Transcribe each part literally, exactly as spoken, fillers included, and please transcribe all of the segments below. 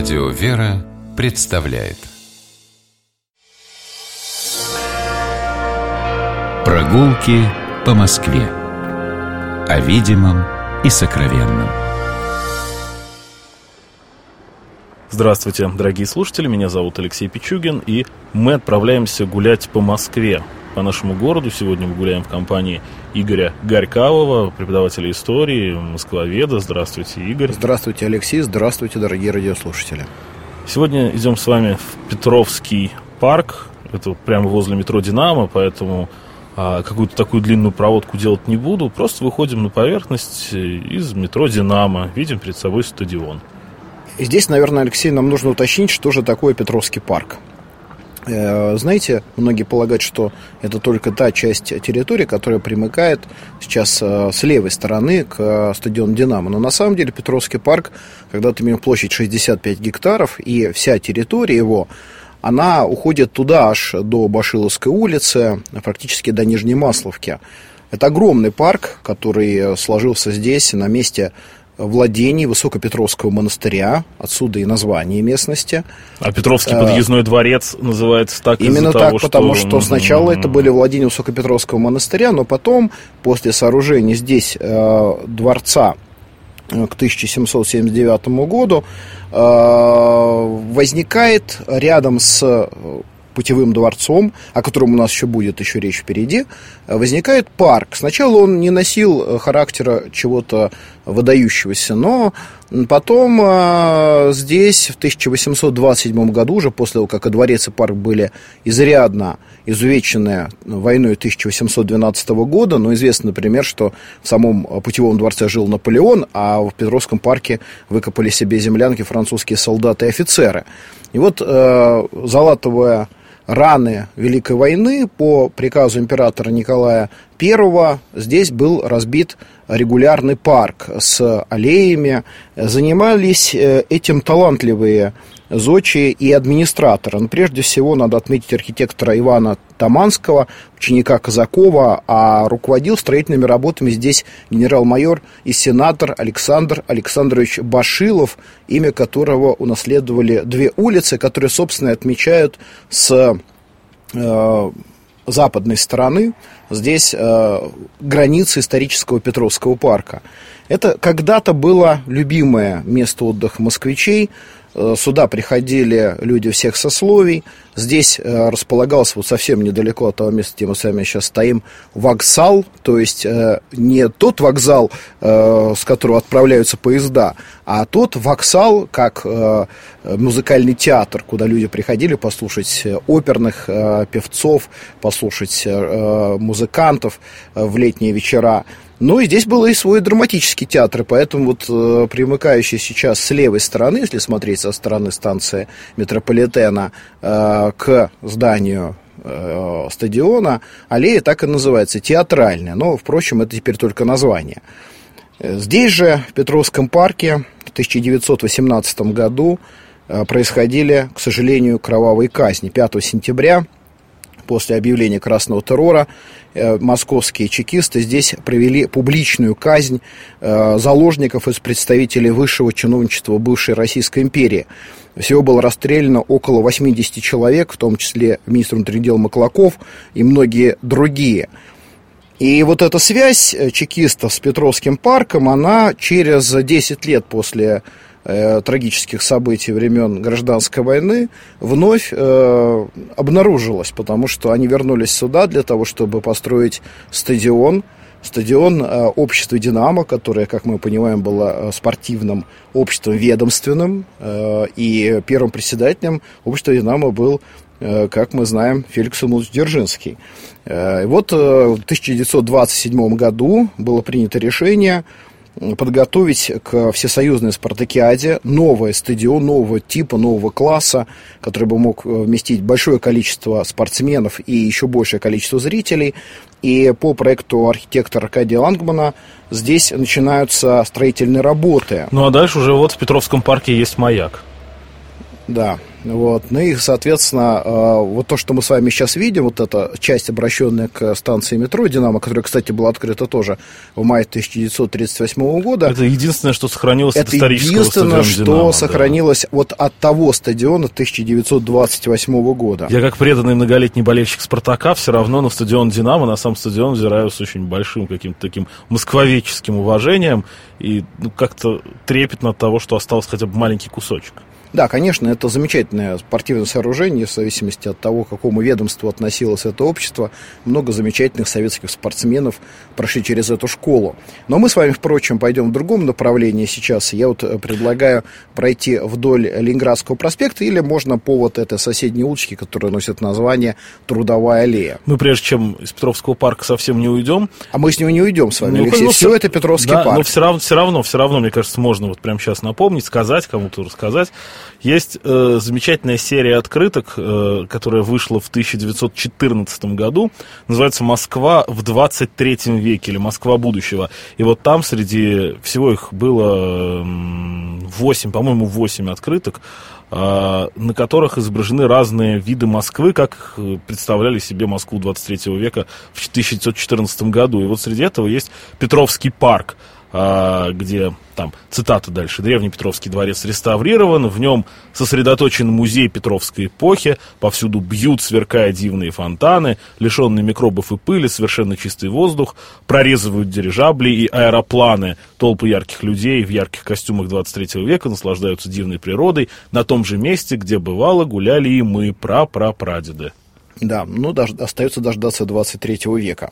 Радио «Вера» представляет прогулки по Москве. О видимом и сокровенном. Здравствуйте, дорогие слушатели, меня зовут Алексей Пичугин, и мы отправляемся гулять по Москве, по нашему городу. Сегодня мы гуляем в компании Игоря Горькова, преподавателя истории, москвоведа. Здравствуйте, Игорь. Здравствуйте, Алексей. Здравствуйте, дорогие радиослушатели. Сегодня идем с вами в Петровский парк. Это прямо возле метро «Динамо», поэтому а, какую-то такую длинную проводку делать не буду. Просто выходим на поверхность из метро «Динамо». Видим перед собой стадион. И здесь, наверное, Алексей, нам нужно уточнить, что же такое Петровский парк. Знаете, многие полагают, что это только та часть территории, которая примыкает сейчас с левой стороны к стадиону «Динамо». Но на самом деле Петровский парк когда-то имел площадь шестьдесят пять гектаров, и вся территория его, она уходит туда аж до Башиловской улицы, практически до Нижней Масловки. Это огромный парк, который сложился здесь, на месте владений Высокопетровского монастыря, отсюда и название местности. А Петровский подъездной дворец называется так именно так, того, потому что, что сначала это были владения Высокопетровского монастыря, но потом, после сооружения здесь э, дворца к тысяча семьсот семьдесят девятому году, э, возникает рядом с Путевым дворцом, о котором у нас еще будет еще речь впереди, возникает парк. Сначала он не носил характера чего-то выдающегося, но потом здесь в тысяча восемьсот двадцать седьмом году, уже после того, как и дворец, и парк были изрядно изувечены войной тысяча восемьсот двенадцатого года, но известно, например, что в самом Путевом дворце жил Наполеон, а в Петровском парке выкопали себе землянки французские солдаты и офицеры. И вот э, залатывая раны Великой войны, по приказу императора Николая Первого здесь был разбит регулярный парк с аллеями. Занимались этим талантливые зодчие и администраторы. Но прежде всего надо отметить архитектора Ивана Таманского, ученика Казакова, а руководил строительными работами здесь генерал-майор и сенатор Александр Александрович Башилов, имя которого унаследовали две улицы, которые, собственно, отмечают с э, западной стороны здесь э, границы исторического Петровского парка. Это когда-то было любимое место отдыха москвичей. Сюда приходили люди всех сословий. Здесь э, располагался вот совсем недалеко от того места, где мы с вами сейчас стоим, вокзал. То есть э, не тот вокзал, э, с которого отправляются поезда, а тот вокзал, как э, музыкальный театр, куда люди приходили послушать оперных э, певцов, послушать э, музыкантов э, в летние вечера. Ну и здесь был и свой драматический театр, поэтому вот э, примыкающий сейчас с левой стороны, если смотреть со стороны станции метрополитена э, к зданию э, стадиона, аллея так и называется, театральная, но, впрочем, это теперь только название. Здесь же, в Петровском парке, в тысяча девятьсот восемнадцатом году э, происходили, к сожалению, кровавые казни. пятого сентября, после объявления красного террора, московские чекисты здесь провели публичную казнь заложников из представителей высшего чиновничества бывшей Российской империи. Всего было расстреляно около восемьдесят человек, в том числе министр внутренних дел Маклаков и многие другие. И вот эта связь чекистов с Петровским парком, она через десять лет после трагических событий времен гражданской войны вновь э, обнаружилось, потому что они вернулись сюда для того, чтобы построить стадион, стадион э, общества «Динамо», которое, как мы понимаем, было спортивным обществом ведомственным, э, и первым председателем общества «Динамо» был, как мы знаем, Феликс Дзержинский. э, Вот э, в тысяча девятьсот двадцать седьмом году было принято решение подготовить к всесоюзной Спартакиаде новый стадион, нового типа, нового класса, который бы мог вместить большое количество спортсменов и еще большее количество зрителей. И по проекту архитектора Аркадия Лангмана здесь начинаются строительные работы. Ну а дальше уже вот в Петровском парке есть маяк. Да, Вот. Ну и, соответственно, вот то, что мы с вами сейчас видим, вот эта часть, обращенная к станции метро «Динамо», которая, кстати, была открыта тоже в мае тысяча девятьсот тридцать восьмого года. Это единственное, что сохранилось от исторического стадиона «Динамо». Это единственное, что сохранилось, да, вот от того стадиона тысяча девятьсот двадцать восьмого года. Я, как преданный многолетний болельщик «Спартака», все равно на стадион «Динамо», на сам стадион взираю с очень большим каким-то таким москвоведческим уважением и, ну, как-то трепетно от того, что осталось хотя бы маленький кусочек. Да, конечно, это замечательное спортивное сооружение, в зависимости от того, к какому ведомству относилось это общество. Много замечательных советских спортсменов прошли через эту школу. Но мы с вами, впрочем, пойдем в другом направлении сейчас. Я вот предлагаю пройти вдоль Ленинградского проспекта, или можно по вот этой соседней улочке, которая носит название Трудовая аллея. Мы, прежде чем из Петровского парка совсем не уйдем. А мы с него не уйдем с вами, ну, Алексей, ну, все, все это Петровский, да, парк. Но все равно, все равно, все равно, мне кажется, можно вот прямо сейчас напомнить, сказать, кому-то рассказать. Есть э, замечательная серия открыток, э, которая вышла в тысяча девятьсот четырнадцатом году. Называется «Москва в двадцать третьем веке» или «Москва будущего». И вот там среди всего их было восемь, по-моему, восемь открыток, э, на которых изображены разные виды Москвы, как представляли себе Москву двадцать третьего века в тысяча девятьсот четырнадцатом году. И вот среди этого есть Петровский парк, где, там, цитата дальше: «Древний Петровский дворец реставрирован, в нем сосредоточен музей Петровской эпохи, повсюду бьют, сверкая, дивные фонтаны, лишенные микробов и пыли, совершенно чистый воздух, прорезывают дирижабли и аэропланы, толпы ярких людей в ярких костюмах двадцать третьего века наслаждаются дивной природой, на том же месте, где бывало, гуляли и мы, пра-пра-прадеды». Да, ну, даже, остается дождаться двадцать третьего века.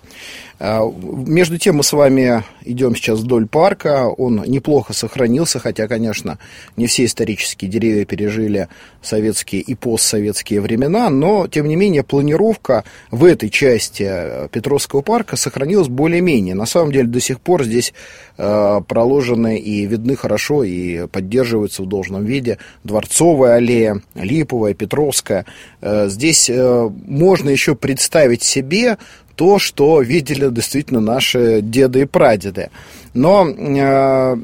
А, между тем мы с вами идем сейчас вдоль парка. Он неплохо сохранился, хотя, конечно, не все исторические деревья пережили советские и постсоветские времена, но, тем не менее, планировка в этой части Петровского парка сохранилась более-менее. На самом деле, до сих пор здесь э, проложены и видны хорошо, и поддерживаются в должном виде Дворцовая аллея, Липовая, Петровская. Э, здесь... Э, можно еще представить себе то, что видели действительно наши деды и прадеды. Но э,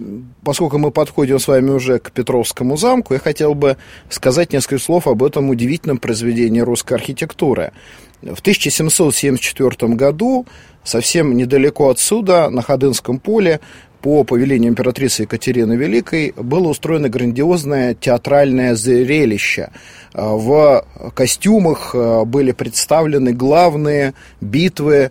поскольку мы подходим с вами уже к Петровскому замку, я хотел бы сказать несколько слов об этом удивительном произведении русской архитектуры. В тысяча семьсот семьдесят четвертом году, совсем недалеко отсюда, на Ходынском поле, по повелению императрицы Екатерины Великой, было устроено грандиозное театральное зрелище. В костюмах были представлены главные битвы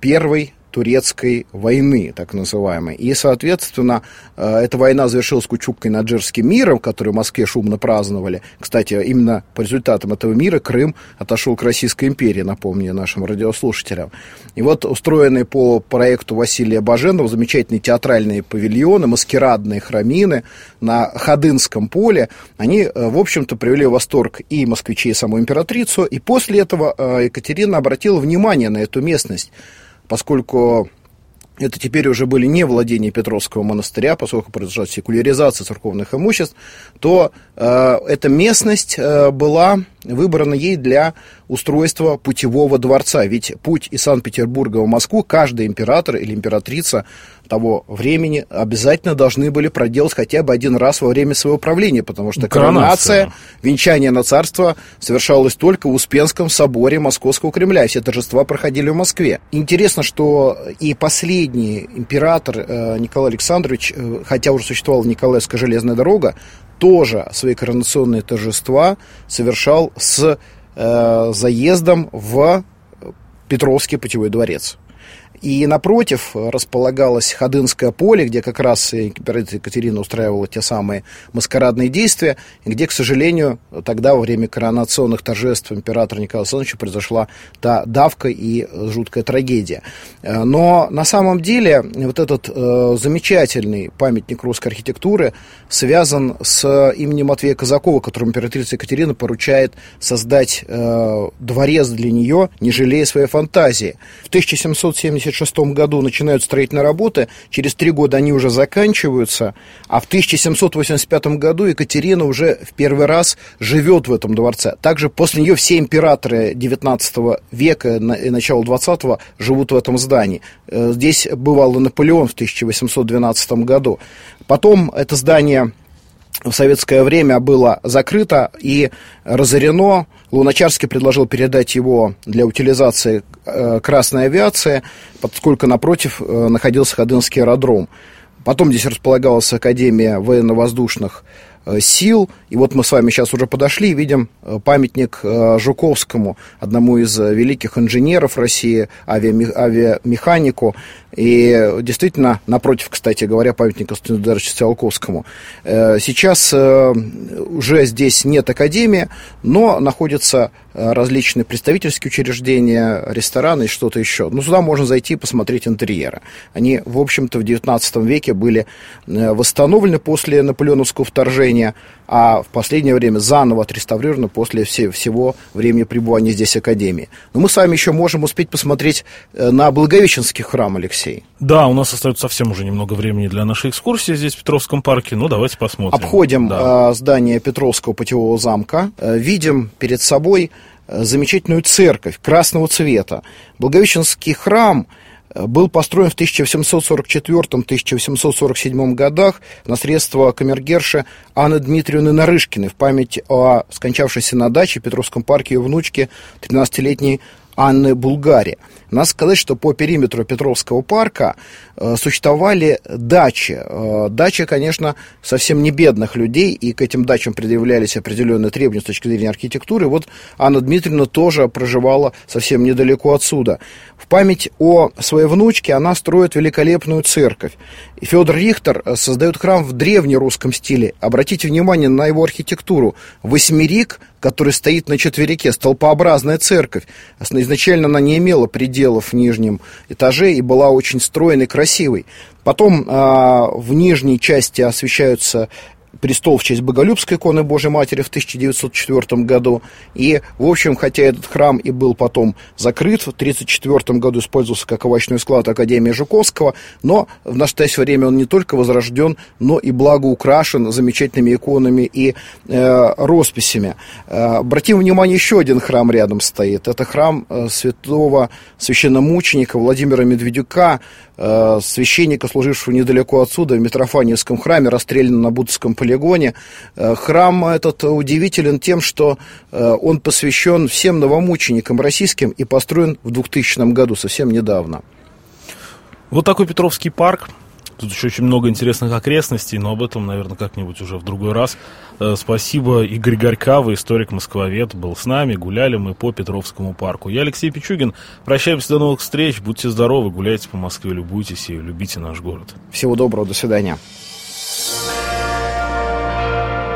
Первой турецкой войны, так называемой. И, соответственно, эта война завершилась Кучук-Кайнарджийским миром, который в Москве шумно праздновали. Кстати, именно по результатам этого мира Крым отошел к Российской империи, напомню нашим радиослушателям. И вот устроенные по проекту Василия Баженова замечательные театральные павильоны, маскирадные храмины на Ходынском поле, они, в общем-то, привели в восторг и москвичей, и саму императрицу. И после этого Екатерина обратила внимание на эту местность, поскольку это теперь уже были не владения Петровского монастыря, поскольку произошла секуляризация церковных имуществ, то э, эта местность э, была выбрана ей для устройства Путевого дворца. Ведь путь из Санкт-Петербурга в Москву каждый император или императрица того времени обязательно должны были проделать хотя бы один раз во время своего правления, потому что коронация, коронация венчание на царство совершалось только в Успенском соборе Московского Кремля, и все торжества проходили в Москве. Интересно, что и последний император Николай Александрович, хотя уже существовала Николаевская железная дорога, тоже свои коронационные торжества совершал с э, заездом в Петровский путевой дворец. И напротив располагалось Ходынское поле, где как раз императрица Екатерина устраивала те самые маскарадные действия, где, к сожалению, тогда во время коронационных торжеств императора Николая Александровича произошла та давка и жуткая трагедия. Но на самом деле вот этот э, замечательный памятник русской архитектуры связан с именем Матвея Казакова, которому императрица Екатерина поручает создать э, дворец для нее, не жалея своей фантазии. В тысяча семьсот семидесятом В тысяча семьсот семьдесят шестом году начинают строительные работы, через три года они уже заканчиваются, а в тысяча семьсот восемьдесят пятом году Екатерина уже в первый раз живет в этом дворце. Также после нее все императоры девятнадцатого века и начала двадцатого живут в этом здании. Здесь бывал Наполеон в тысяча восемьсот двенадцатом году. Потом это здание в советское время было закрыто и разорено. Луначарский предложил передать его для утилизации красной авиации, поскольку напротив находился Ходынский аэродром. Потом здесь располагалась Академия военно-воздушных сил. И вот мы с вами сейчас уже подошли и видим памятник Жуковскому, одному из великих инженеров России, авиамеханику. И действительно, напротив, кстати говоря, памятника Циолковскому. Сейчас уже здесь нет академии, но находятся различные представительские учреждения, рестораны и что-то еще. Но сюда можно зайти и посмотреть интерьеры. Они, в общем-то, в девятнадцатом веке были восстановлены после наполеоновского вторжения, а в последнее время заново отреставрированы после всего времени пребывания здесь академии. Но мы с вами еще можем успеть посмотреть на Благовещенский храм, Алексей. Да, у нас остается совсем уже немного времени для нашей экскурсии здесь, в Петровском парке. Ну, давайте посмотрим. Обходим да. здание Петровского путевого замка. Видим перед собой замечательную церковь красного цвета. Благовещенский храм был построен в тысяча восемьсот сорок четвёртом — тысяча восемьсот сорок седьмом годах на средства камергерши Анны Дмитриевны Нарышкиной в память о скончавшейся на даче в Петровском парке ее внучке тринадцатилетней Анны Булгари. Надо сказать, что по периметру Петровского парка э, существовали дачи. Э, дачи, конечно, совсем не бедных людей, и к этим дачам предъявлялись определенные требования с точки зрения архитектуры. Вот Анна Дмитриевна тоже проживала совсем недалеко отсюда. В память о своей внучке она строит великолепную церковь. И Фёдор Рихтер создает храм в древнерусском стиле. Обратите внимание на его архитектуру. Восьмерик, который стоит на четверике, столпообразная церковь. Изначально она не имела пределов в нижнем этаже и была очень стройной, красивой. Потом э, в нижней части освещаются престол в честь Боголюбской иконы Божьей Матери в тысяча девятьсот четвёртом году. И, в общем, хотя этот храм и был потом закрыт, в тысяча девятьсот тридцать четвёртом году использовался как овощной склад Академии Жуковского, но в настоящее время он не только возрожден, но и благоукрашен замечательными иконами и э, росписями. Э, обратим внимание, еще один храм рядом стоит. Это храм святого священномученика Владимира Медведюка, э, священника, служившего недалеко отсюда, в Митрофаньевском храме, расстрелянного на Буддском полигоне. Храм этот удивителен тем, что он посвящен всем новомученикам российским и построен в двухтысячном году, совсем недавно. Вот такой Петровский парк. Тут еще очень много интересных окрестностей, но об этом, наверное, как-нибудь уже в другой раз. Спасибо, Игорь Горьков, историк-москвовед, был с нами. Гуляли мы по Петровскому парку. Я Алексей Пичугин. Прощаемся, до новых встреч. Будьте здоровы, гуляйте по Москве, любуйтесь и любите наш город. Всего доброго, до свидания.